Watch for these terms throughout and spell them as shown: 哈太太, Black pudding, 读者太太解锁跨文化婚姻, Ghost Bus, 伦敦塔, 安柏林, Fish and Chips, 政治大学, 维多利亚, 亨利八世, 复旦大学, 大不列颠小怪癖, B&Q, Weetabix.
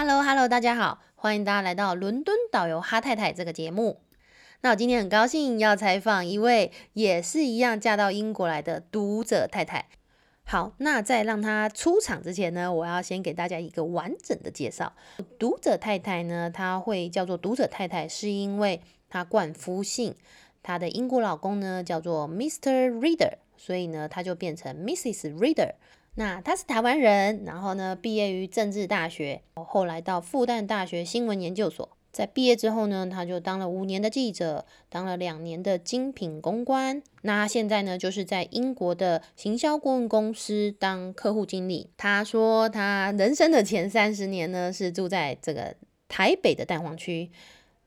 Hello， 大家好，欢迎大家来到伦敦导游哈太太这个节目。那我今天很高兴要采访一位也是一样嫁到英国来的读者太太。好，那在让她出场之前呢，我要先给大家一个完整的介绍。读者太太呢，她会叫做读者太太，是因为她冠夫姓，她的英国老公呢叫做 Mr. Reader， 所以呢她就变成 Mrs. Reader。那他是台湾人，然后呢毕业于政治大学，后来到复旦大学新闻研究所。在毕业之后呢，他就当了5年的记者，当了2年的精品公关。那现在呢就是在英国的行销顾问公司当客户经理。他说他人生的前30年呢是住在这个台北的蛋黄区，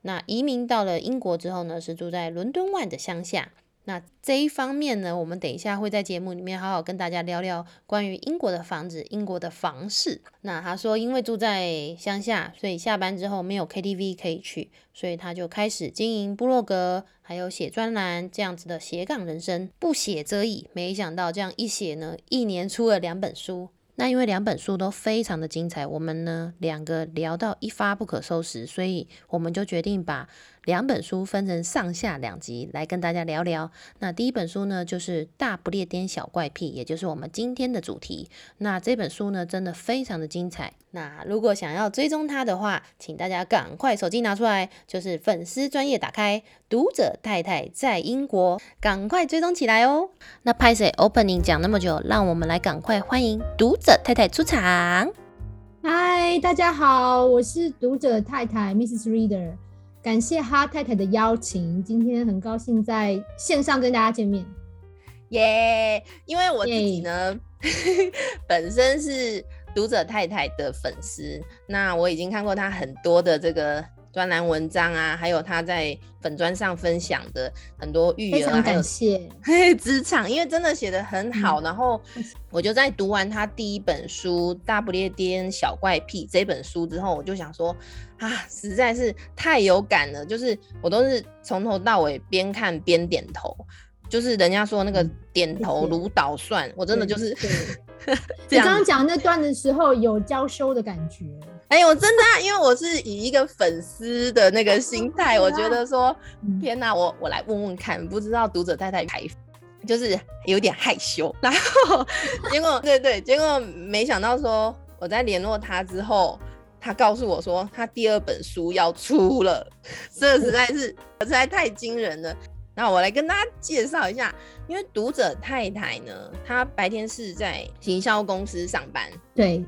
那移民到了英国之后呢是住在伦敦湾的乡下。那这一方面呢，我们等一下会在节目里面好好跟大家聊聊关于英国的房子、英国的房市。那他说因为住在乡下，所以下班之后没有 KTV 可以去，所以他就开始经营部落格，还有写专栏，这样子的斜杠人生。不写则已，没想到这样一写呢，1年出了2本书。那因为2本书都非常的精彩，我们呢2个聊到一发不可收拾，所以我们就决定把2本书分成上下2集来跟大家聊聊。那第一本书呢就是大不列颠小怪癖，也就是我们今天的主题。那这本书呢真的非常的精彩，那如果想要追踪它的话，请大家赶快手机拿出来，就是粉丝专页打开读者太太在英国，赶快追踪起来哦。那拍摄 opening 讲那么久，让我们来赶快欢迎读者太太出场。嗨，大家好，我是读者太太 Mrs. Reader， 感谢哈太太的邀请，今天很高兴在线上跟大家见面。耶、yeah， 因为我自己呢、yeah. 本身是读者太太的粉丝，那我已经看过她很多的这个专栏文章啊，还有她在粉专上分享的很多育儿，非常感谢职场，因为真的写得很好、然后我就在读完她第一本书《大不列颠小怪癖》这本书之后，我就想说啊，实在是太有感了，就是我都是从头到尾边看边点头，就是人家说那个点头如捣蒜，我真的就是你刚刚讲那段的时候有娇羞的感觉。哎，我真的、因为我是以一个粉丝的那个心态，我觉得说天哪，我来问问看，不知道读者太太排就是有点害羞，然后结果对结果没想到说我在联络他之后，他告诉我说他第2本书要出了，这实在太惊人了。那我来跟大家介绍一下，因为读者太太呢，她白天是在行销公司上班，对，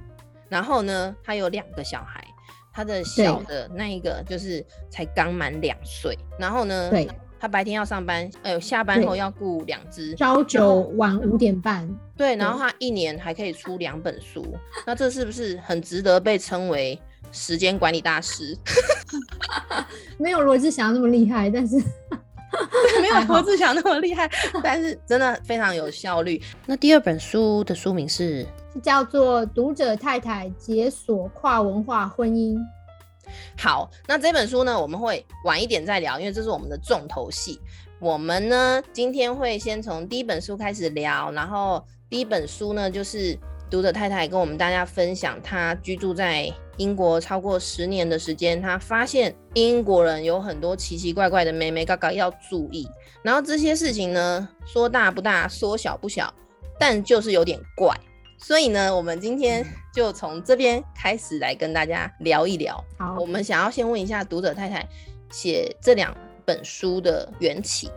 然后呢她有2个小孩，她的小的那一个就是才刚满2岁，然后呢对她白天要上班，下班后要顾2只，朝9晚5点半，对，然后她1年还可以出2本书，那这是不是很值得被称为时间管理大师？没有罗志祥那么厉害，但是没有罗志祥那么厉害，但是真的非常有效率。那第2本书的书名是叫做《读者太太解锁跨文化婚姻》。好，那这本书呢我们会晚一点再聊，因为这是我们的重头戏。我们呢今天会先从第1本书开始聊，然后第1本书呢就是读者太太跟我们大家分享她居住在英国超过10年的时间，她发现英国人有很多奇奇怪怪的妹妹嘎嘎要注意，然后这些事情呢说大不大说小不小，但就是有点怪，所以呢我们今天就从这边开始来跟大家聊一聊。好，我们想要先问一下读者太太写这2本书的缘起。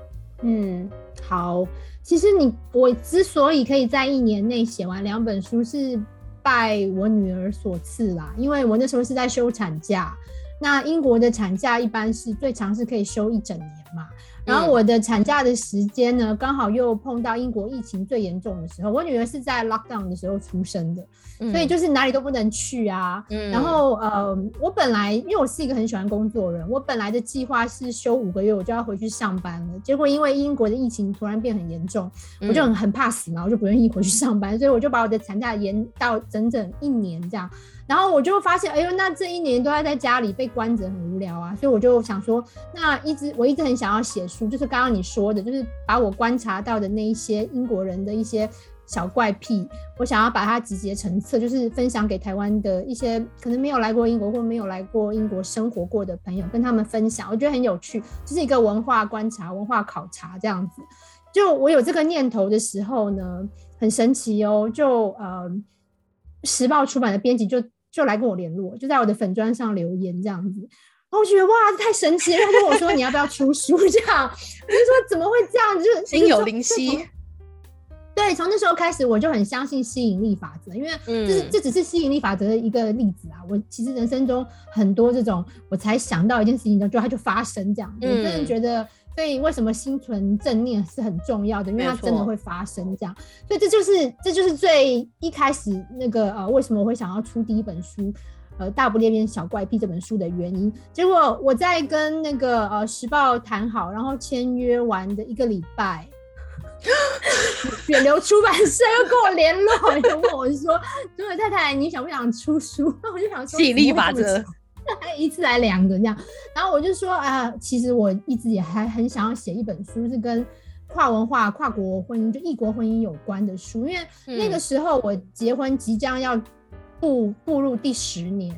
好，其实我之所以可以在1年内写完2本书是拜我女儿所赐啦，因为我那时候是在休产假，那英国的产假一般是最长是可以休1整年嘛，然后我的产假的时间呢刚好又碰到英国疫情最严重的时候，我女儿是在 lockdown 的时候出生的，所以就是哪里都不能去啊。然后我本来因为我是一个很喜欢工作人，我本来的计划是休5个月我就要回去上班了，结果因为英国的疫情突然变很严重，我就很怕死嘛，我就不愿意回去上班，所以我就把我的产假延到整整1年这样。然后我就发现，哎呦，那这1年都要在家里被关着，很无聊啊，所以我就想说，那我一直很想要写书，就是刚刚你说的，就是把我观察到的那一些英国人的一些小怪癖，我想要把它集结成册，就是分享给台湾的一些可能没有来过英国或没有来过英国生活过的朋友，跟他们分享，我觉得很有趣，就是一个文化观察、文化考察这样子。就我有这个念头的时候呢，很神奇哦，就时报出版的编辑就来跟我联络，就在我的粉专上留言这样子。我觉得哇，太神奇了！他跟我说你要不要出书这样，我就说怎么会这样？就是心有灵犀。对，从那时候开始我就很相信吸引力法则，因为这只是吸引力法则的一个例子啊。我其实人生中很多这种，我才想到一件事情，就它就发生这样。我真的觉得，所以为什么心存正念是很重要的，因为它真的会发生这样。所以这就是最一开始那个为什么我会想要出第一本书。大不列颠小怪癖这本书的原因，结果我在跟那个时报谈好，然后签约完的一个礼拜，远流出版社又跟我联络，就问我说：“钟伟太太，你想不想出书？”我就想说，吸引力法则，一次来两个这样。然后我就说其实我一直也还很想要写一本书，是跟跨文化、跨国婚姻，就异国婚姻有关的书，因为那个时候我结婚即将要。步入第10年，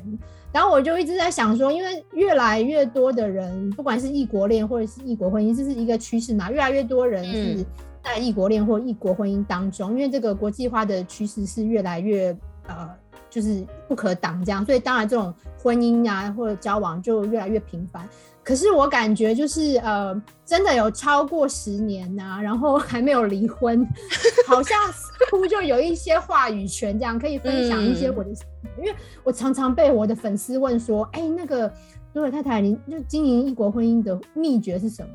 然后我就一直在想说，因为越来越多的人，不管是异国恋或者是异国婚姻，这是一个趋势嘛，越来越多人是在异国恋或异国婚姻当中，因为这个国际化的趋势是越来越就是不可挡这样，所以当然这种婚姻啊或者交往就越来越频繁。可是我感觉就是真的有超过10年啊，然后还没有离婚，好像似乎就有一些话语权这样，可以分享一些我的因为我常常被我的粉丝问说，哎，那个钟伟太太，你就经营异国婚姻的秘诀是什么？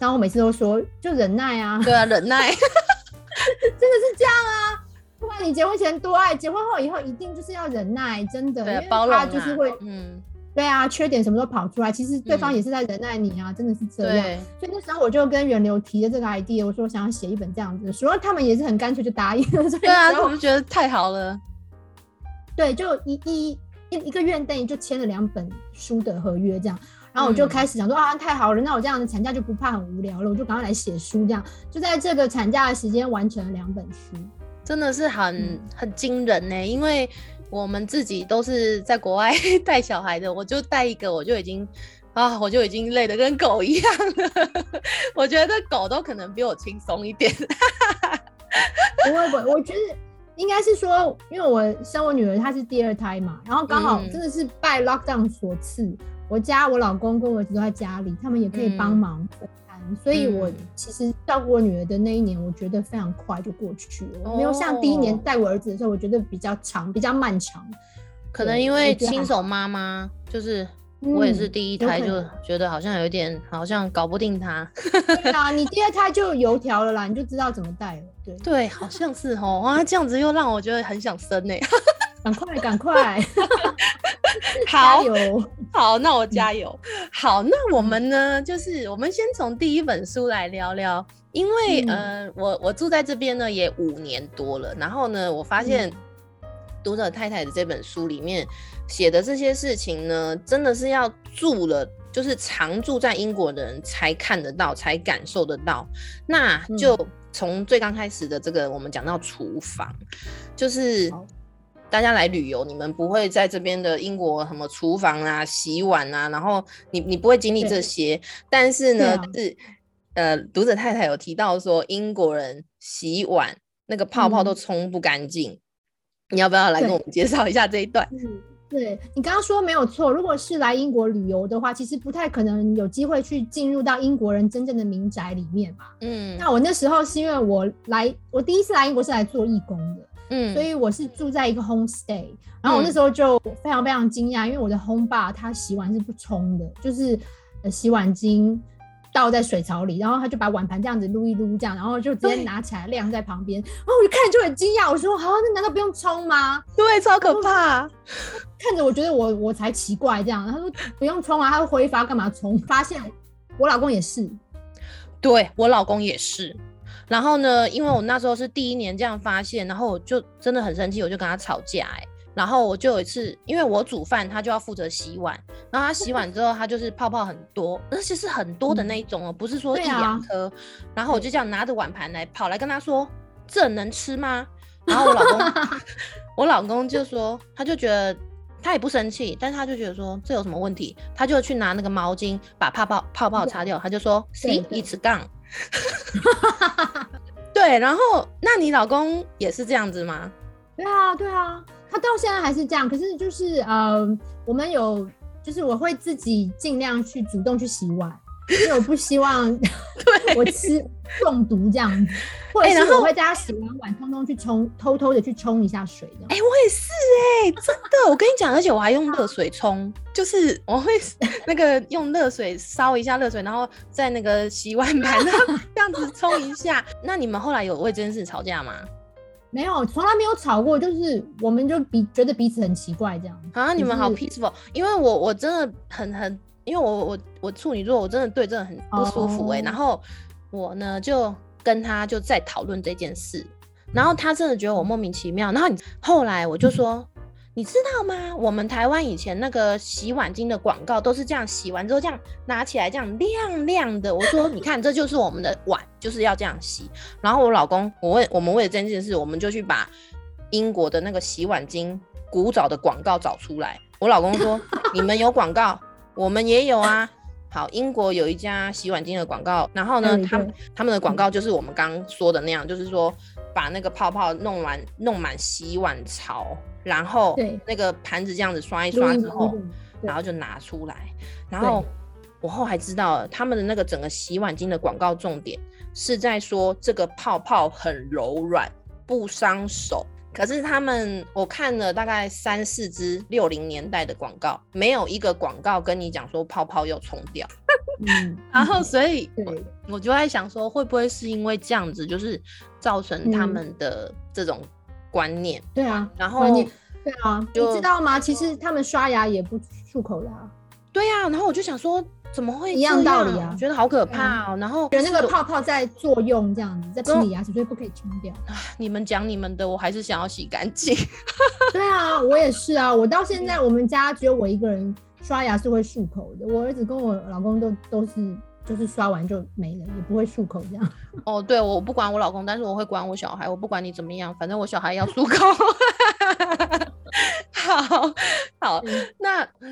然后我每次都说，就忍耐啊。对啊，忍耐，真的是这样啊。不管你结婚前多爱，结婚后以后一定就是要忍耐，真的，因为他就是会对啊，缺点什么时候跑出来，其实对方也是在忍耐你啊，真的是这样。所以那时候我就跟源流提了这个 idea， 我说我想要写一本这样子，所以他们也是很干脆就答应了。对啊，我就觉得太好了。对，就一个月内就签了2本书的合约这样，然后我就开始想说啊，太好了，那我这样的产假就不怕很无聊了，我就赶快来写书这样，就在这个产假的时间完成了2本书，真的是很惊人欸，因为。我们自己都是在国外带小孩的，我就带一个，我就已经累得跟狗一样了。我觉得狗都可能比我轻松一点。不会不会，我觉得应该是说，因为我生我女儿她是第2胎嘛，然后刚好真的是拜 lockdown 所赐，我家我老公跟我儿子都在家里，他们也可以帮忙分摊，所以我其实照顾我女儿的那一年，我觉得非常快就过去了，我没有像第一年带我儿子的时候，我觉得比较长，比较漫长。可能因为新手妈妈，就是我也是第1胎，就觉得好像有点，好像搞不定他。对啊，你第2胎就油条了啦，你就知道怎么带了。对，好像是哦。哇，这样子又让我觉得很想生欸。赶快好好，那我加油。好，那我们呢，就是我们先从第一本书来聊聊，因为我住在这边呢也5年多了，然后呢我发现读者太太的这本书里面写的这些事情呢，真的是要住了，就是常住在英国的人才看得到，才感受得到。那就从最刚开始的这个，我们讲到厨房，就是大家来旅游，你们不会在这边的英国什么厨房啊、洗碗啊，然后你不会经历这些。但是呢，是读者太太有提到说，英国人洗碗那个泡泡都冲不干净。你要不要来跟我们介绍一下这一段？对，你刚刚说没有错，如果是来英国旅游的话，其实不太可能有机会去进入到英国人真正的民宅里面嘛。那我那时候是因为我第一次来英国是来做义工的。所以我是住在一个 homestay， 然后我那时候就非常非常惊讶，因为我的 home bar 它洗碗是不冲的，就是洗碗巾倒在水槽里，然后他就把碗盘这样子撸一撸这样，然后就直接拿起来晾在旁边，然后我就看就很惊讶，我说好，那难道不用冲吗？对，超可怕。看着我觉得我才奇怪这样，他说不用冲啊，他说挥发干嘛冲？发现我老公也是，对，我老公也是。然后呢，因为我那时候是第1年这样发现，然后我就真的很生气，我就跟他吵架欸。然后我就有一次，因为我煮饭，他就要负责洗碗，然后他洗碗之后，他就是泡泡很多，而且是很多的那一种哦，不是说1-2颗。然后我就这样拿着碗盘来跑来跟他说，这能吃吗？然后我老公我老公就说，他就觉得他也不生气，但是他就觉得说这有什么问题，他就去拿那个毛巾把泡泡擦掉，他就说 See it's gone 对，然后那你老公也是这样子吗？对啊对啊，他到现在还是这样。可是就是我们有就是我会自己尽量去主动去洗碗，因为我不希望我吃中毒这样子，或者是我会在他洗完碗通通去冲，偷偷的去冲一下水的。我也是真的，我跟你讲，而且我还用热水冲，就是我会那个用热水烧一下热水，然后在那个洗碗盘这样子冲一下。那你们后来有为这件事吵架吗？没有，从来没有吵过，就是我们就觉得彼此很奇怪这样啊。你们好 peaceful， 因为我真的很，因为我处女座，我真的对这个很不舒服然后我呢就跟他就在讨论这件事，然后他真的觉得我莫名其妙。然后后来我就说，你知道吗？我们台湾以前那个洗碗巾的广告都是这样，洗完之后这样拿起来，这样亮亮的。我说，你看，这就是我们的碗，就是要这样洗。然后我老公，我们为了这件事，我们就去把英国的那个洗碗巾古早的广告找出来。我老公说，你们有广告，我们也有啊。好，英国有一家洗碗巾的广告，然后呢，他们的广告就是我们刚刚说的那样，就是说把那个泡泡弄满洗碗槽。然后那个盘子这样子刷一刷之后，然后就拿出来。然后我后来知道了，他们的那个整个洗碗巾的广告重点是在说这个泡泡很柔软，不伤手。可是他们，我看了大概3-4支60年代的广告，没有一个广告跟你讲说泡泡要冲掉。然后所以我就在想说，会不会是因为这样子，就是造成他们的这种观念。对啊，然后对啊，你知道吗？其实他们刷牙也不漱口的啊。对啊，然后我就想说，怎么会这样？一样道理啊，我觉得好可怕哦。然后觉得那个泡泡在作用，这样子在清理牙齿，所以不可以冲掉。你们讲你们的，我还是想要洗干净。对啊，我也是啊。我到现在，我们家只有我一个人刷牙是会漱口的。我儿子跟我老公都是。就是刷完就没了，也不会漱口这样。哦，对，我不管我老公，但是我会管我小孩。我不管你怎么样，反正我小孩要漱口。好好，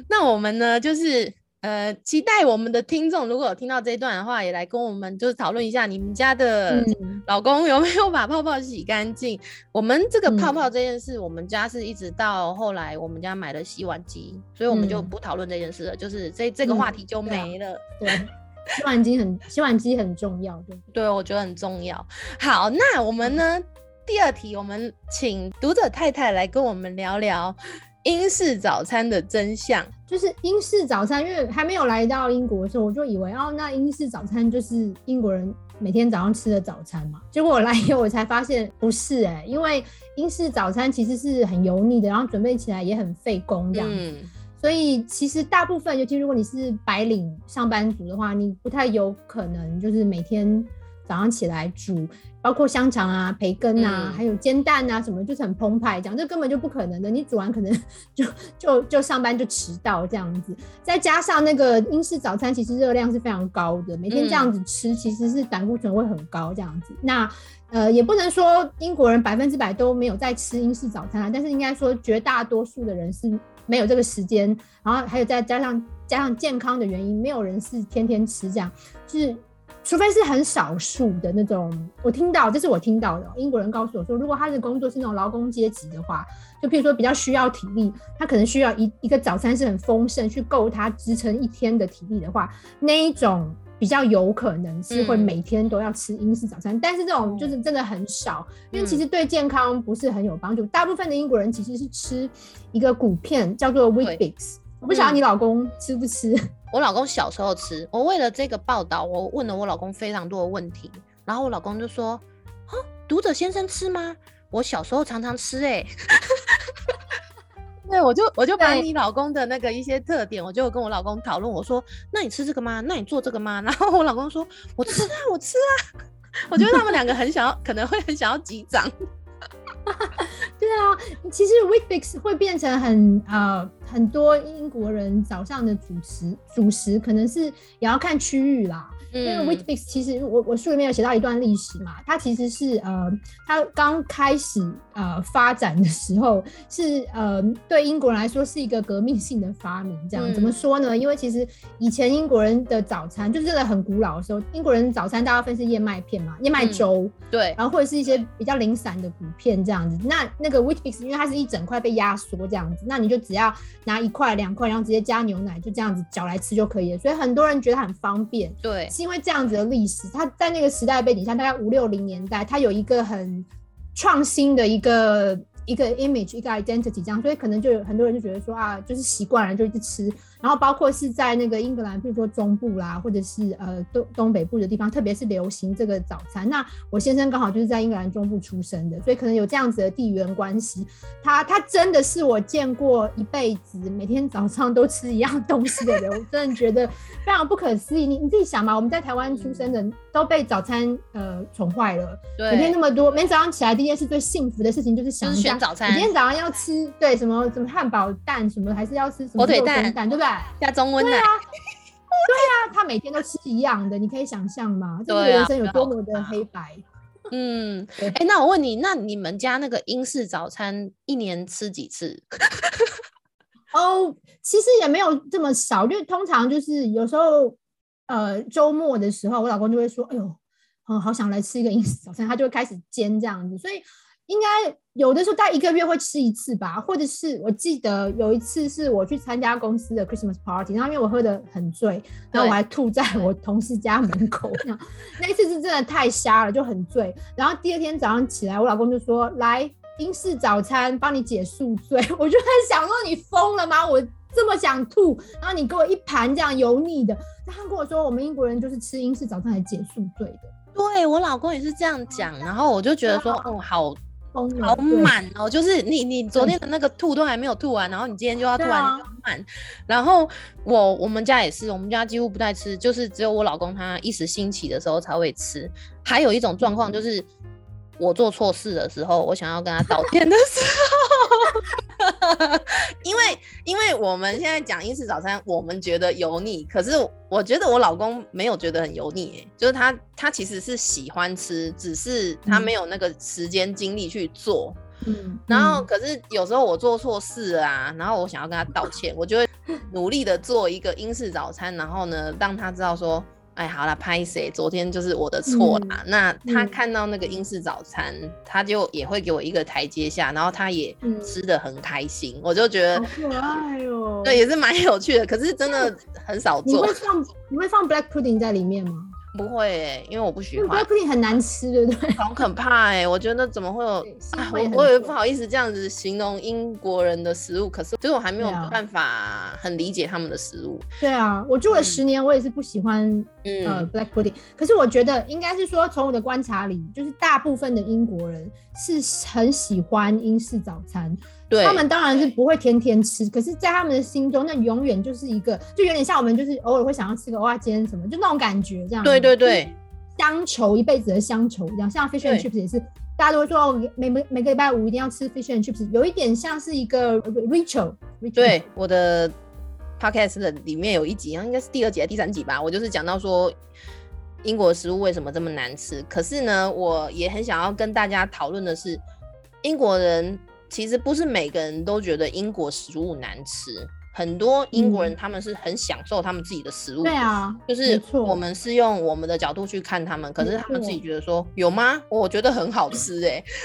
那我们呢，就是期待我们的听众，如果有听到这一段的话，也来跟我们就是讨论一下，你们家的老公有没有把泡泡洗干净？我们这个泡泡这件事，我们家是一直到后来我们家买了洗碗机，所以我们就不讨论这件事了，就是这个话题就没了。对。洗碗机很重要，对，我觉得很重要。好，那我们呢？第二题，我们请读者太太来跟我们聊聊英式早餐的真相。就是英式早餐，因为还没有来到英国的时候，我就以为那英式早餐就是英国人每天早上吃的早餐嘛。结果我来以后，我才发现不是因为英式早餐其实是很油腻的，然后准备起来也很费工这样子。所以其实大部分，尤其如果你是白领上班族的话，你不太有可能就是每天早上起来煮，包括香肠啊、培根啊，还有煎蛋啊什么，就是很澎湃这样，这根本就不可能的。你煮完可能就上班就迟到这样子。再加上那个英式早餐其实热量是非常高的，每天这样子吃其实是胆固醇会很高这样子。那也不能说英国人100%都没有在吃英式早餐啊，但是应该说绝大多数的人是。没有这个时间，然后还有再加上健康的原因，没有人是天天吃这样，就是除非是很少数的那种。这是我听到的，英国人告诉我说，如果他的工作是那种劳工阶级的话，就譬如说比较需要体力，他可能需要一个早餐是很丰盛去够他支撑一天的体力的话，那一种比较有可能是会每天都要吃英式早餐，但是这种就是真的很少，因为其实对健康不是很有帮助。大部分的英国人其实是吃一个谷片叫做 Weetabix， 我不晓得你老公吃不吃。我老公小时候吃，我为了这个报道，我问了我老公非常多的问题，然后我老公就说：“读者先生吃吗？我小时候常常吃。”对，我就把你老公的那个一些特点，我就跟我老公讨论，我说那你吃这个吗？那你做这个吗？然后我老公说我吃啊我觉得他们两个很想要可能会很想要击掌。对啊，其实 Weetabix 会变成很多英国人早上的主食，可能是也要看区域啦。因为 Weetabix 其实我书里面有写到一段历史嘛，它其实是它刚开始发展的时候是对英国人来说是一个革命性的发明，这样怎么说呢？因为其实以前英国人的早餐就是真的很古老的时候，英国人早餐大部分是燕麦片嘛，燕麦粥、对，然后或者是一些比较零散的谷片这样子。那个 Weetabix 因为它是一整块被压缩这样子，那你就只要拿一块两块，然后直接加牛奶就这样子搅来吃就可以了，所以很多人觉得很方便。对，是因为这样子的历史，它在那个时代背景下，大概5、60年代，它有一个很创新的一个 image 一个 identity 这样，所以可能就有很多人就觉得说啊，就是习惯了就一直吃。然后包括是在那个英格兰，比如说中部啦，或者是东北部的地方，特别是流行这个早餐。那我先生刚好就是在英格兰中部出生的，所以可能有这样子的地缘关系。他真的是我见过一辈子每天早上都吃一样东西的人，我真的觉得非常不可思议。你自己想嘛，我们在台湾出生的都被早餐宠坏了，每天那么多，每天早上起来第一件事最幸福的事情就是想一下。早餐，你今天早上要吃对什么汉堡蛋什么，还是要吃什么火腿蛋，对不对？加中温奶。对啊，对啊，他每天都吃一样的，你可以想象吗？这个人生有多么的黑白。嗯，那我问你，那你们家那个英式早餐一年吃几次？哦，其实也没有这么少，就通常就是有时候周末的时候，我老公就会说：“哎呦，好想来吃一个英式早餐。”他就会开始煎这样子，所以。应该有的时候大概1个月会吃一次吧，或者是我记得有一次是我去参加公司的 Christmas party， 然后因为我喝得很醉，然后我还吐在我同事家门口，那一次是真的太瞎了，就很醉。然后第二天早上起来，我老公就说：“来英式早餐，帮你解宿醉。”我就在想说：“你疯了吗？我这么想吐，然后你给我一盘这样油腻的。”他跟我说：“我们英国人就是吃英式早餐来解宿醉的。”对，我老公也是这样讲，然后我就觉得说：“哦，好。”好满哦，就是你昨天的那个吐都还没有吐完，然后你今天就要吐完，你就满。然后我们家也是，我们家几乎不太吃，就是只有我老公他一时兴起的时候才会吃。还有一种状况就是我做错事的时候，我想要跟他道歉的时候，因为我们现在讲英式早餐，我们觉得油腻，可是我觉得我老公没有觉得很油腻、就是他其实是喜欢吃，只是他没有那个时间精力去做。然后可是有时候我做错事啊，然后我想要跟他道歉，我就会努力的做一个英式早餐，然后呢让他知道说。哎，好啦，拍谁？昨天就是我的错啦。那他看到那个英式早餐，他就也会给我一个台阶下，然后他也吃得很开心，我就觉得好可爱哦。对，也是蛮有趣的，可是真的很少做。你会放 Black pudding 在里面吗？不会因为我不喜欢。Black pudding 很难吃，对不对？好可怕我觉得怎么会有？我也不好意思这样子形容英国人的食物，可是就是我还没有办法很理解他们的食物。对啊，我住了10年，我也是不喜欢。Black pudding， 可是我觉得应该是说，从我的观察里，就是大部分的英国人是很喜欢英式早餐。对，他们当然是不会天天吃，可是在他们的心中，那永远就是一个，就有点像我们就是偶尔会想要吃个蚵仔煎什么，就那种感觉这样。对对对，乡愁一辈子的乡愁一样，像 Fish and Chips 也是，大家都会说每个礼拜五一定要吃 Fish and Chips， 有一点像是一个 ritual。对，我的。Podcast 的里面有一集，应该是第2集还是第3集吧，我就是讲到说英国食物为什么这么难吃。可是呢，我也很想要跟大家讨论的是，英国人其实不是每个人都觉得英国食物难吃，很多英国人他们是很享受他们自己的食物的。对啊，就是我们是用我们的角度去看他们，可是他们自己觉得说有吗？我觉得很好吃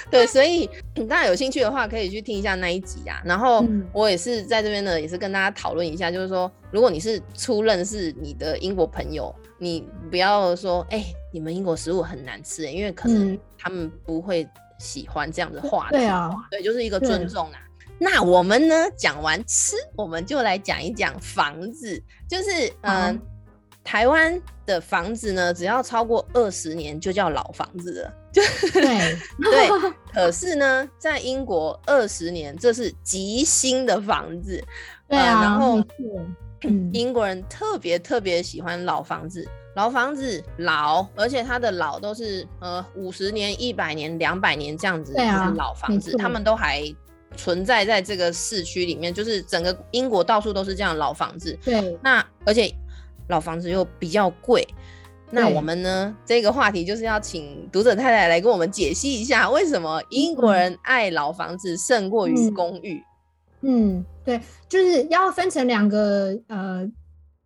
对，所以大家有兴趣的话可以去听一下那一集啊。然后我也是在这边呢，也是跟大家讨论一下，就是说如果你是初认识你的英国朋友，你不要说你们英国食物很难吃因为可能他们不会喜欢这样的话题。对啊，对，就是一个尊重啊。那我们呢讲完吃，我们就来讲一讲房子，就是台湾的房子呢，只要超过20年就叫老房子了。对，可是呢在英国20年这是极新的房子。对啊，然后英国人特别特别喜欢老房子。老房子老，而且它的老都是50年、100年、200年这样子的老房子，他们都还存在在这个市区里面，就是整个英国到处都是这样的老房子。对，那而且老房子又比较贵，那我们呢这个话题就是要请读者太太来跟我们解析一下，为什么英国人爱老房子胜过于公寓。 对，就是要分成两个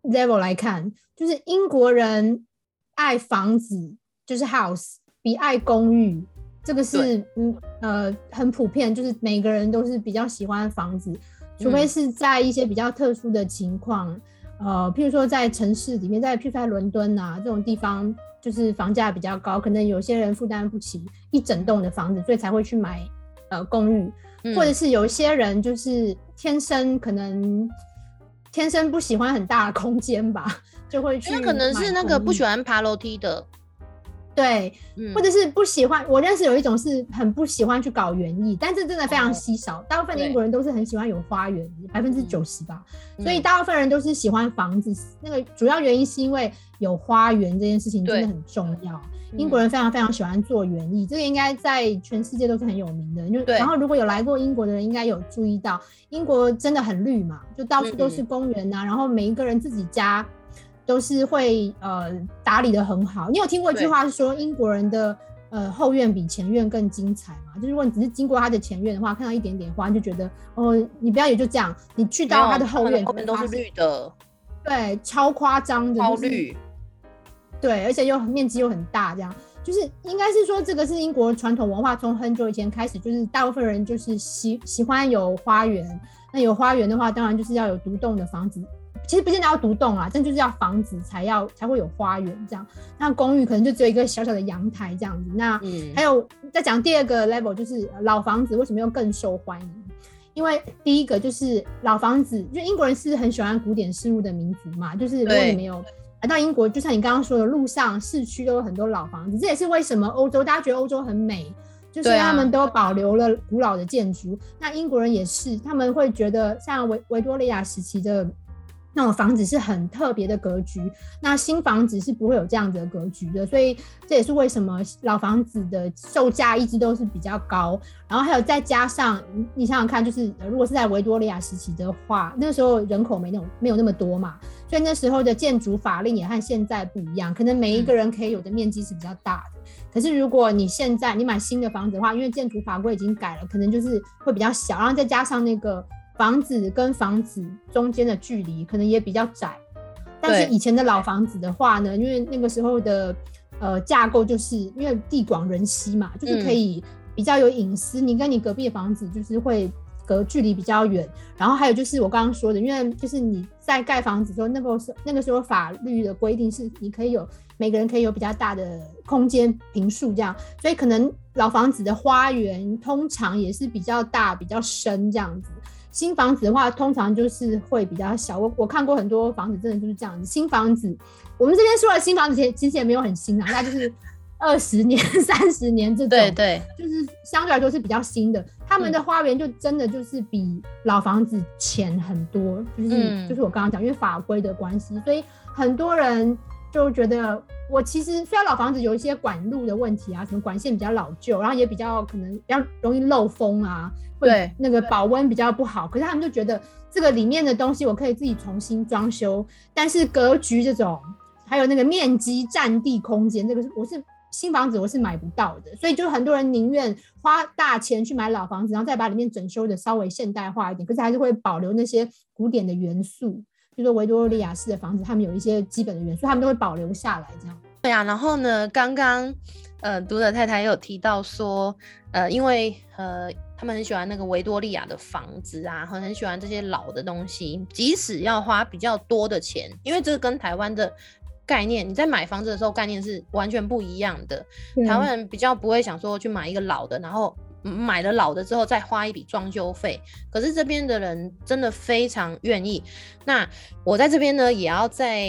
level 来看，就是英国人爱房子就是 house 比爱公寓，这个是很普遍，就是每个人都是比较喜欢房子，除非是在一些比较特殊的情况，譬如说在城市里面，譬如在伦敦啊这种地方，就是房价比较高，可能有些人负担不起一整栋的房子，所以才会去买公寓，或者是有些人就是可能天生不喜欢很大的空间吧，就会去买公寓。那可能是那个不喜欢爬楼梯的，对，或者是不喜欢，我认识有一种是很不喜欢去搞园艺，但是真的非常稀少，大部分英国人都是很喜欢有花园， 90% 吧，所以大部分人都是喜欢房子，那个主要原因是因为有花园这件事情真的很重要，英国人非常非常喜欢做园艺，这个应该在全世界都是很有名的，就然后如果有来过英国的人应该有注意到，英国真的很绿嘛，就到处都是公园啊，然后每一个人自己家都是会打理得很好。你有听过一句话是说英国人的后院比前院更精彩嘛？就是如果你只是经过他的前院的话，看到一点点花你就觉得哦，你不要也就这样，你去到他的后院，后面都是绿的，对，超夸张的，超绿、就是、对，而且又面积又很大，这样就是应该是说这个是英国传统文化，从很久以前开始就是大部分人就是喜欢有花园，那有花园的话当然就是要有独栋的房子，其实不见得要独栋啦，但就是要房子才会有花园这样。那公寓可能就只有一个小小的阳台这样子。那还有再讲第二个 level， 就是老房子为什么又更受欢迎？因为第一个就是老房子，就英国人是很喜欢古典事物的民族嘛，就是如果你没有来到英国，就像你刚刚说的，路上市区都有很多老房子，这也是为什么欧洲大家觉得欧洲很美。就是他们都保留了古老的建筑，那英国人也是，他们会觉得像维多利亚时期的那种房子是很特别的格局，那新房子是不会有这样子的格局的，所以这也是为什么老房子的售价一直都是比较高。然后还有再加上你想想看，就是如果是在维多利亚时期的话，那时候人口没有那么多嘛，所以那时候的建筑法令也和现在不一样，可能每一个人可以有的面积是比较大的，可是如果你现在你买新的房子的话，因为建筑法规已经改了，可能就是会比较小，然后再加上那个房子跟房子中间的距离可能也比较窄，但是以前的老房子的话呢，因为那个时候的架构就是因为地广人稀嘛，就是可以比较有隐私，你跟你隔壁的房子就是会距离比较远。然后还有就是我刚刚说的，因为就是你在盖房子的时候，那个时候法律的规定是你可以有每个人可以有比较大的空间坪数这样，所以可能老房子的花园通常也是比较大比较深这样子。新房子的话通常就是会比较小，我看过很多房子真的就是这样子。新房子我们这边说的新房子其实也没有很新啊，那就是20年、30年这种，对对，就是相对来说是比较新的，他们的花园就真的就是比老房子浅很多，就是我刚刚讲因为法规的关系，所以很多人就觉得我其实虽然老房子有一些管路的问题啊，什么管线比较老旧，然后也比较可能比较容易漏风啊，对，那个保温比较不好，可是他们就觉得这个里面的东西我可以自己重新装修，但是格局这种还有那个面积占地空间，这个新房子我是买不到的，所以就很多人宁愿花大钱去买老房子，然后再把里面整修的稍微现代化一点，可是还是会保留那些古典的元素，就是维多利亚式的房子他们有一些基本的元素他们都会保留下来这样。对啊，然后呢刚刚读者太太也有提到说因为他们很喜欢那个维多利亚的房子啊，很喜欢这些老的东西，即使要花比较多的钱，因为这个跟台湾的概念，你在买房子的时候概念是完全不一样的，台湾人比较不会想说去买一个老的，然后买了老的之后再花一笔装修费，可是这边的人真的非常愿意。那我在这边呢也要再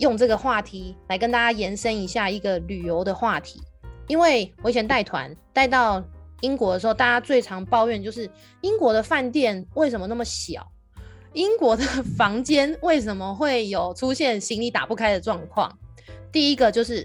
用这个话题来跟大家延伸一下一个旅游的话题，因为我以前带团带到英国的时候，大家最常抱怨就是英国的饭店为什么那么小，英国的房间为什么会有出现行李打不开的状况。第一个就是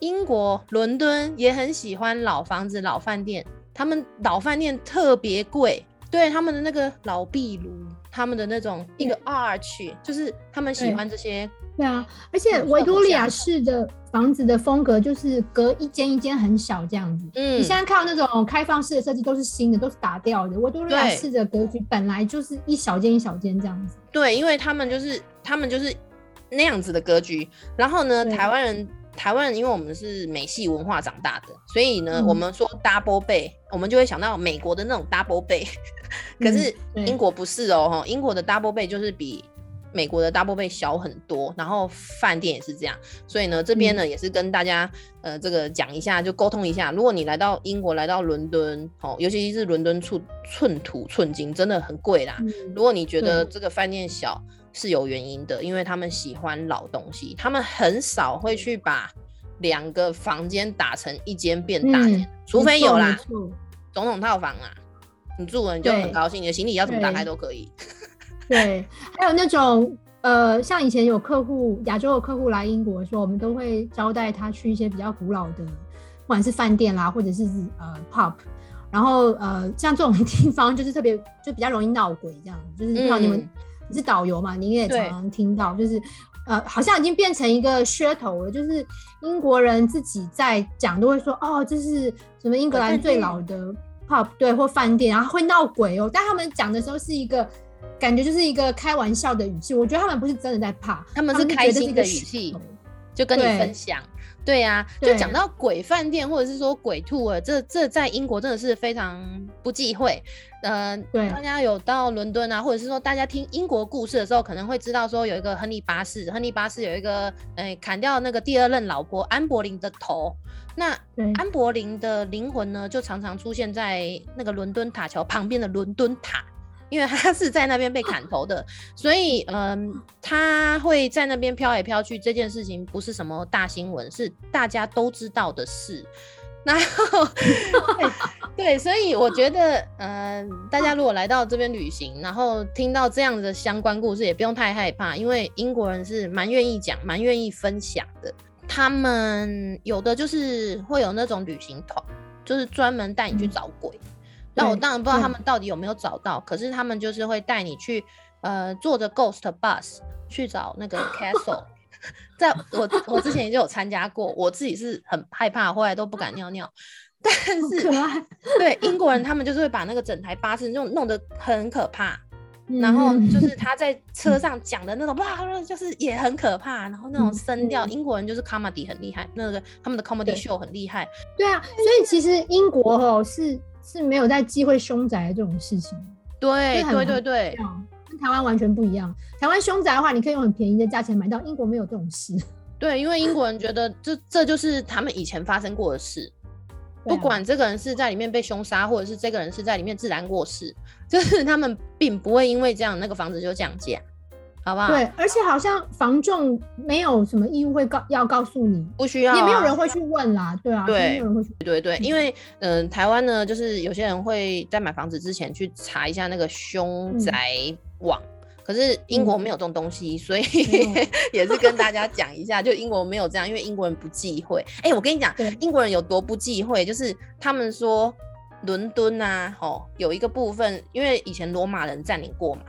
英国伦敦也很喜欢老房子老饭店，他们老饭店特别贵，对，他们的那个老壁炉，他们的那种一个 arch， 就是他们喜欢这些对啊，而且维多利亚式的房子的风格就是隔一间一间很小这样子。嗯，你现在看到那种开放式的设计都是新的，都是打掉的。维多利亚式的格局本来就是一小间一小间这样子。对，因为他们就是那样子的格局。然后呢，台湾人因为我们是美系文化长大的，所以呢，我们说 double bay， 我们就会想到美国的那种 double bay 。可是英国不是哦，英国的 double bay 就是比美国的 double bay 小很多，然后饭店也是这样，所以呢，这边呢也是跟大家这个讲一下，就沟通一下。如果你来到英国，来到伦敦，哦，尤其是伦敦寸土寸金，真的很贵啦。如果你觉得这个饭店小是有原因的，因为他们喜欢老东西，他们很少会去把两个房间打成一间变大间，除非有啦，总统套房啊，你住了你就很高兴，你的行李要怎么打开都可以。对，还有那种像以前有客户，亚洲的客户来英国的时候，我们都会招待他去一些比较古老的，不管是饭店啦，或者是pub， 然后像这种地方就是特别就比较容易闹鬼这样，就是不知道你们是导游嘛，你也常常听到，就是好像已经变成一个噱头了，就是英国人自己在讲都会说哦，这是什么英格兰最老的 pub 对或饭店，然后会闹鬼哦，但他们讲的时候是一个。感觉就是一个开玩笑的语气，我觉得他们不是真的在怕，他们是开心的语气，就跟你分享。对啊，就讲到鬼饭店或者是说鬼兔儿，这在英国真的是非常不忌讳。大家有到伦敦啊，或者是说大家听英国故事的时候，可能会知道说有一个亨利八世有一个砍掉那个第二任老婆安柏林的头。那安柏林的灵魂呢，就常常出现在那个伦敦塔桥旁边的伦敦塔。因为他是在那边被砍头的，所以他会在那边飘来飘去，这件事情不是什么大新闻，是大家都知道的事。然后对，所以我觉得大家如果来到这边旅行，然后听到这样的相关故事，也不用太害怕，因为英国人是蛮愿意讲、蛮愿意分享的。他们有的就是会有那种旅行团，就是专门带你去找鬼。那我当然不知道他们到底有没有找到，可是他们就是会带你去，坐着 Ghost Bus 去找那个 Castle 在我之前也就有参加过，我自己是很害怕，后来都不敢尿尿。但是对英国人，他们就是会把那个整台巴士弄得很可怕，然后就是他在车上讲的那种哇，就是也很可怕，然后那种声调，英国人就是 comedy 很厉害，那个他们的 comedy show 很厉害。对啊，所以其实英国是没有在忌讳凶宅的这种事情，对，跟台湾完全不一样。台湾凶宅的话，你可以用很便宜的价钱买到，英国没有这种事。对，因为英国人觉得这就是他们以前发生过的事，不管这个人是在里面被凶杀，或者是这个人是在里面自然过世，就是他们并不会因为这样那个房子就降价，好不好？对，而且好像房仲没有什么义务会要告诉你，不需要、啊，也没有人会去问啦，对啊，对，没有人会去问，对，因为台湾呢，就是有些人会在买房子之前去查一下那个凶宅网，可是英国没有这种东西，所以也是跟大家讲一下，就英国没有这样，因为英国人不忌讳。我跟你讲，英国人有多不忌讳，就是他们说伦敦啊，有一个部分，因为以前罗马人占领过嘛。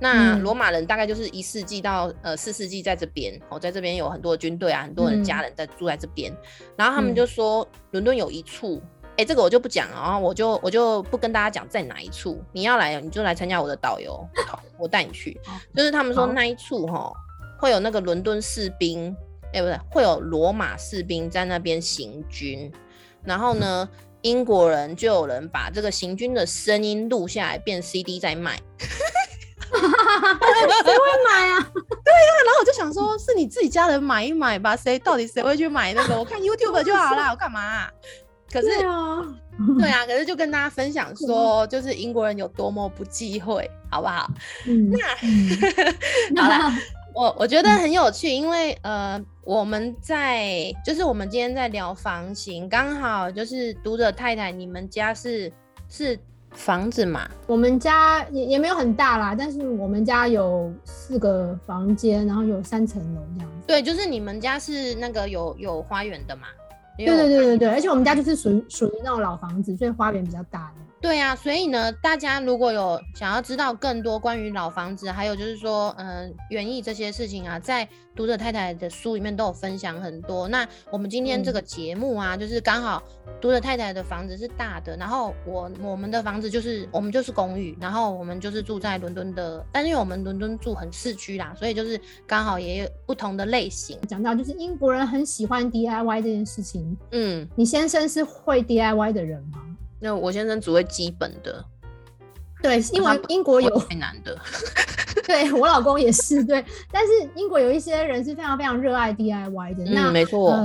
那罗马人大概就是1世纪到4世纪在这边，在这边有很多军队啊，很多人家人在住在这边，然后他们就说伦敦有一处，这个我就不讲啊，我就不跟大家讲在哪一处，你要来你就来参加我的导游，我带你去，就是他们说那一处会有那个伦敦士兵，不是，会有罗马士兵在那边行军，然后呢，英国人就有人把这个行军的声音录下来，变 CD 在卖。谁会买啊？对啊，然后我就想说，是你自己家人买一买吧，到底谁会去买那个？我看 YouTube 就好啦，我干嘛啊？可是对啊，可是就跟大家分享说，就是英国人有多么不忌讳，好不好？那好啦，我觉得很有趣，因为我们我们今天在聊房型，刚好就是读者太太，你们家是房子嘛，我们家也没有很大啦，但是我们家有4个房间，然后有3层楼这样子。对，就是你们家是那个有花园的嘛？对对对对对，而且我们家就是属于那种老房子，所以花园比较大的。对啊，所以呢，大家如果有想要知道更多关于老房子，还有就是说，园艺这些事情啊，在读者太太的书里面都有分享很多。那我们今天这个节目啊，就是刚好读者太太的房子是大的，然后我们的房子就是我们就是公寓，然后我们就是住在伦敦的，但是因为我们伦敦住很市区啦，所以就是刚好也有不同的类型。讲到就是英国人很喜欢 DIY 这件事情，你先生是会 DIY 的人吗？那我先生只会基本的，对，因为英国有太难的，对我老公也是对，但是英国有一些人是非常非常热爱 DIY 的，那没错，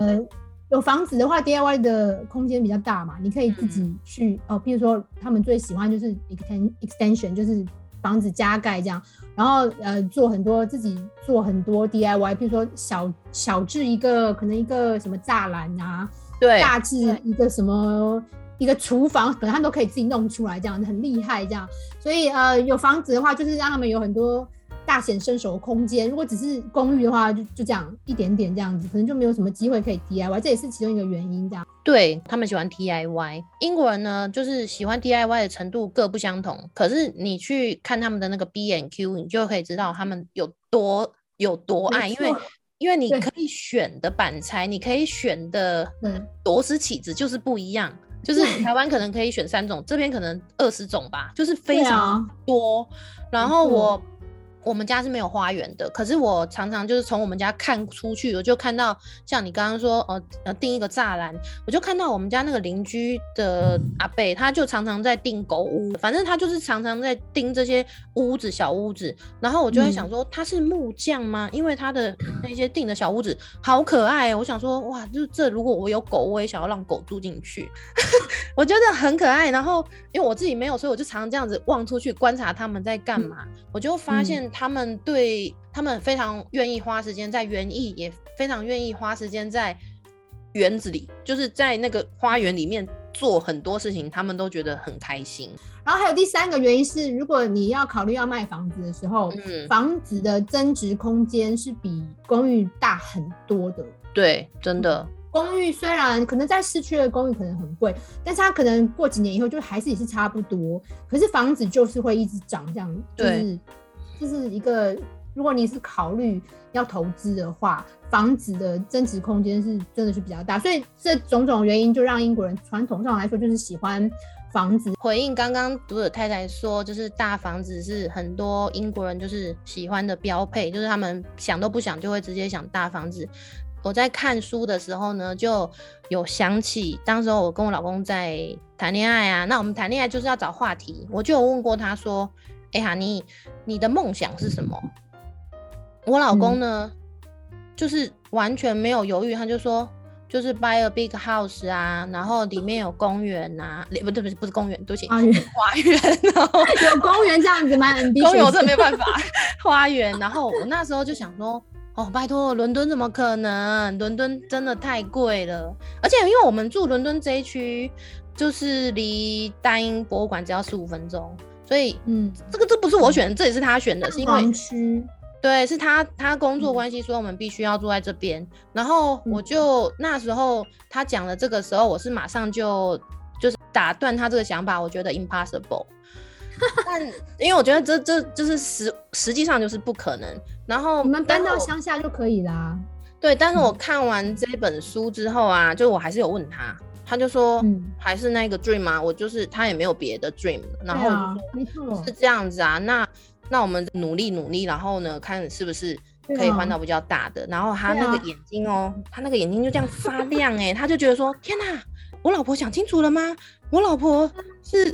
有房子的话 ，DIY 的空间比较大嘛，你可以自己去哦，譬如说他们最喜欢就是 extension， 就是房子加盖这样，然后自己做很多 DIY， 譬如说小至一个可能一个什么栅栏啊，对，大至一个什么。一个厨房可能他们都可以自己弄出来，这样很厉害这样，所以有房子的话就是让他们有很多大显身手的空间，如果只是公寓的话就这样一点点这样子，可能就没有什么机会可以 DIY， 这也是其中一个原因这样。对，他们喜欢 DIY， 英国人呢就是喜欢 DIY 的程度各不相同，可是你去看他们的那个 B&Q 你就可以知道他们有多爱，因为你可以选的板材，你可以选的螺丝起子就是不一样，就是台湾可能可以选3种，这边可能20种吧，就是非常多。啊、然后我们家是没有花园的，可是我常常就是从我们家看出去，我就看到像你刚刚说订一个栅栏，我就看到我们家那个邻居的阿伯，他就常常在订狗屋，反正他就是常常在订这些屋子小屋子，然后我就会想说他是木匠吗？因为他的那些订的小屋子好可爱、欸，我想说哇，就这如果我有狗，我也想要让狗住进去，我觉得很可爱。然后因为我自己没有，所以我就常常这样子望出去观察他们在干嘛，我就发现。他们非常愿意花时间在园艺，也非常愿意花时间在园子里，就是在那个花园里面做很多事情，他们都觉得很开心。然后还有第3个原因是，如果你要考虑要卖房子的时候，房子的增值空间是比公寓大很多的。对，真的。公寓虽然可能在市区的公寓可能很贵，但是它可能过几年以后就还是也是差不多。可是房子就是会一直涨，这样对。就是这是一个，如果你是考虑要投资的话，房子的增值空间是真的是比较大，所以这种种原因就让英国人传统上来说就是喜欢房子。回应刚刚读者太太说，就是大房子是很多英国人就是喜欢的标配，就是他们想都不想就会直接想大房子。我在看书的时候呢，就有想起当时候我跟我老公在谈恋爱啊，那我们谈恋爱就是要找话题，我就有问过他说。哎呀，你的梦想是什么？我老公呢，就是完全没有犹豫，他就说就是 buy a big house 啊，然后里面有公园啊，不是公园，对不起，花园，然后有公园这样子蛮ambitious，公园我真的没办法，花园。然后我那时候就想说，哦，拜托，伦敦怎么可能？伦敦真的太贵了，而且因为我们住伦敦这一区，就是离大英博物馆只要15分钟。所以，这不是我选的，这也是他选的，是因为对，是他工作关系，所以我们必须要住在这边。然后我就那时候他讲了这个时候，我是马上就是打断他这个想法，我觉得 impossible， 但因为我觉得这就是实际上就是不可能。然后你们搬到乡下就可以啦。对，但是我看完这本书之后啊，就我还是有问他。他就说、还是那个 dream 啊，我就是他也没有别的 dream， 然后我就说、是这样子啊，那我们努力，然后呢，看是不是可以换到比较大的。然后他那个眼睛哦、他那个眼睛就这样发亮哎、他就觉得说天哪，我老婆想清楚了吗？我老婆是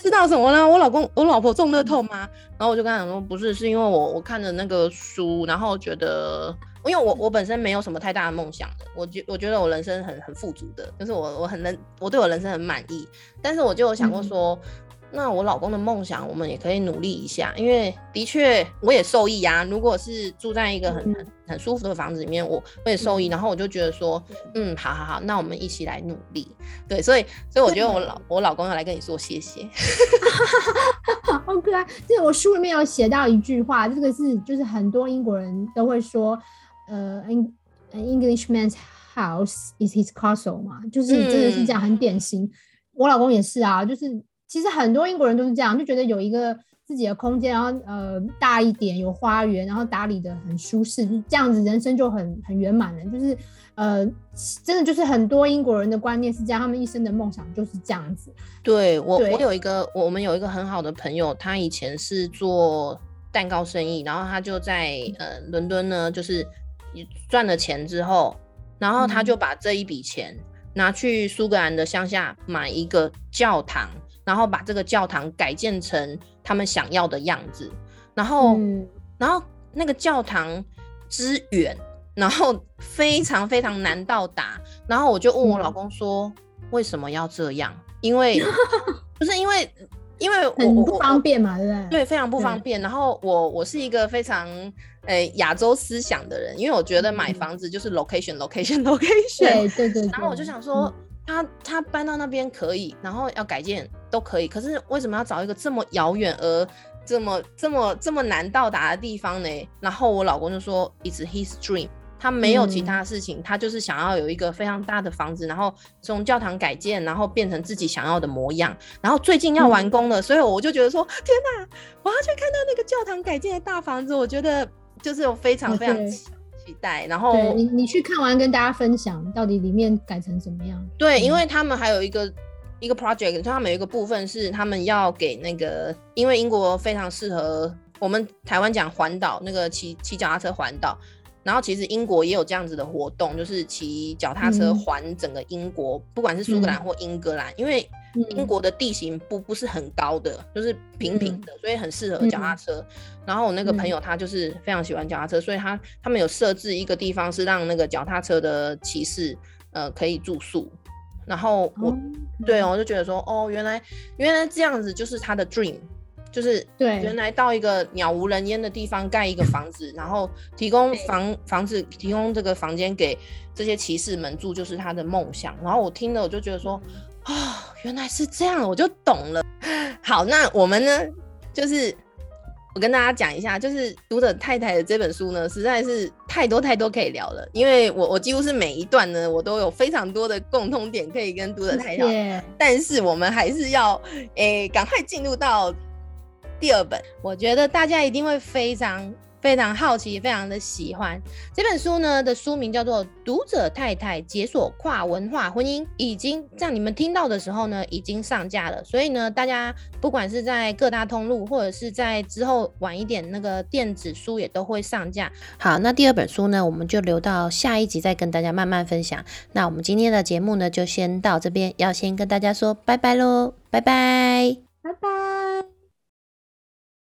知道什么呢？我老婆中乐透吗？然后我就跟他讲说不是，是因为我看了那个书，然后觉得。因为我本身没有什么太大的梦想的，我觉得我人生很富足的，就是我对我人生很满意。但是我就有想过说，那我老公的梦想我们也可以努力一下，因为的确我也受益啊。如果是住在一个很舒服的房子里面，我也受益。然后我就觉得说，好，那我们一起来努力。对，所以我觉得我老公要来跟你说谢谢。好可爱！就是我书里面有写到一句话，这个是就是很多英国人都会说。An Englishman's house is his castle 嘛，就是真的是这样很典型。我老公也是啊，就是其实很多英国人都是这样，就觉得有一个自己的空间，然后大一点，有花园，然后打理得很舒适，就这样子人生就很圆满了。就是真的就是很多英国人的观念是这样，他们一生的梦想就是这样子。我们有一个很好的朋友，他以前是做蛋糕生意，然后他就在伦敦呢，就是赚了钱之后，然后他就把这一笔钱拿去苏格兰的乡下买一个教堂，然后把这个教堂改建成他们想要的样子，然后那个教堂之远，然后非常非常难到达，然后我就问我老公说为什么要这样，因为不是因为很不方便嘛，对不对？对，非常不方便。然后我是一个非常亚洲思想的人，因为我觉得买房子就是 location。对。然后我就想说，他搬到那边可以，然后要改建都可以，可是为什么要找一个这么遥远而这么难到达的地方呢？然后我老公就说 ，It's his dream。他没有其他事情，他就是想要有一个非常大的房子，然后从教堂改建，然后变成自己想要的模样，然后最近要完工了，所以我就觉得说天哪，我要去看到那个教堂改建的大房子，我觉得就是我非常非常期待。然后对你去看完跟大家分享到底里面改成怎么样。对，因为他们还有一个 project， 他们有一个部分是他们要给那个，因为英国非常适合我们台湾讲环岛，那个骑脚踏车环岛，然后其实英国也有这样子的活动，就是骑脚踏车环整个英国，不管是苏格兰或英格兰，因为英国的地形不是很高的，就是平平的，所以很适合脚踏车。然后我那个朋友他就是非常喜欢脚踏车，所以他们有设置一个地方是让那个脚踏车的骑士可以住宿。然后我就觉得说原来这样子就是他的 dream。就是原来到一个鸟无人烟的地方盖一个房子，然后提供房子提供这个房间给这些骑士们住，就是他的梦想。然后我听了我就觉得说原来是这样，我就懂了。好，那我们呢，就是我跟大家讲一下，就是读者太太的这本书呢实在是太多可以聊了，因为我几乎是每一段呢我都有非常多的共通点可以跟读者太太聊，但是我们还是要赶快进入到第二本。我觉得大家一定会非常非常好奇，非常的喜欢这本书呢的书名叫做《读者太太解锁跨文化婚姻》，已经在你们听到的时候呢已经上架了，所以呢大家不管是在各大通路或者是在之后晚一点那个电子书也都会上架。好，那第二本书呢我们就留到下一集再跟大家慢慢分享。那我们今天的节目呢就先到这边，要先跟大家说拜拜咯，拜拜拜拜。